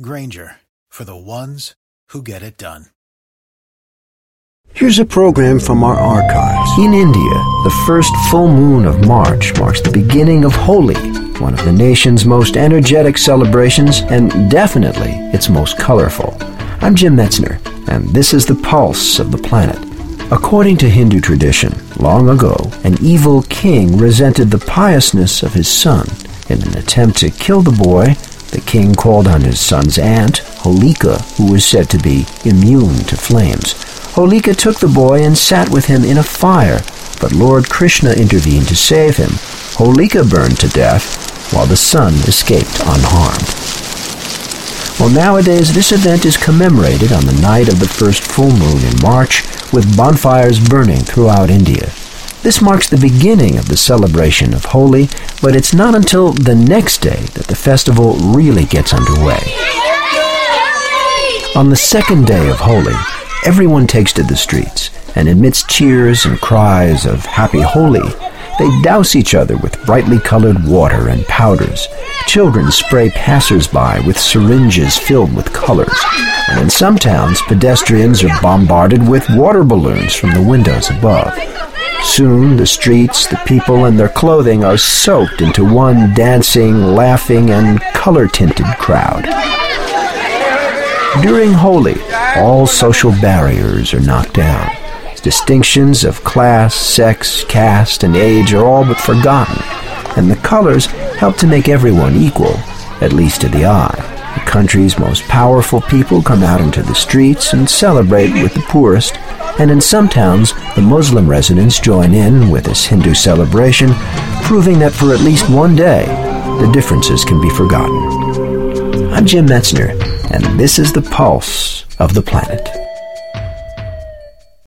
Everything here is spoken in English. Grainger, for the ones who get it done. Here's a program from our archives. In India, the first full moon of March marks the beginning of Holi, one of the nation's most energetic celebrations and definitely its most colorful. I'm Jim Metzner, and this is the Pulse of the Planet. According to Hindu tradition, long ago, an evil king resented the piousness of his son. In an attempt to kill the boy, the king called on his son's aunt, Holika, who was said to be immune to flames. Holika took the boy and sat with him in a fire, but Lord Krishna intervened to save him. Holika burned to death, while the son escaped unharmed. Well, nowadays, this event is commemorated on the night of the first full moon in March, with bonfires burning throughout India. This marks the beginning of the celebration of Holi, but it's not until the next day that the festival really gets underway. On the second day of Holi, everyone takes to the streets, and amidst cheers and cries of Happy Holi, they douse each other with brightly colored water and powders. Children spray passers-by with syringes filled with colors, and in some towns, pedestrians are bombarded with water balloons from the windows above. Soon, the streets, the people, and their clothing are soaked into one dancing, laughing, and color-tinted crowd. During Holi, all social barriers are knocked down. Distinctions of class, sex, caste, and age are all but forgotten, and the colors help to make everyone equal, at least to the eye. The country's most powerful people come out into the streets and celebrate with the poorest, and in some towns, the Muslim residents join in with this Hindu celebration, proving that for at least one day, the differences can be forgotten. I'm Jim Metzner, and this is the Pulse of the Planet.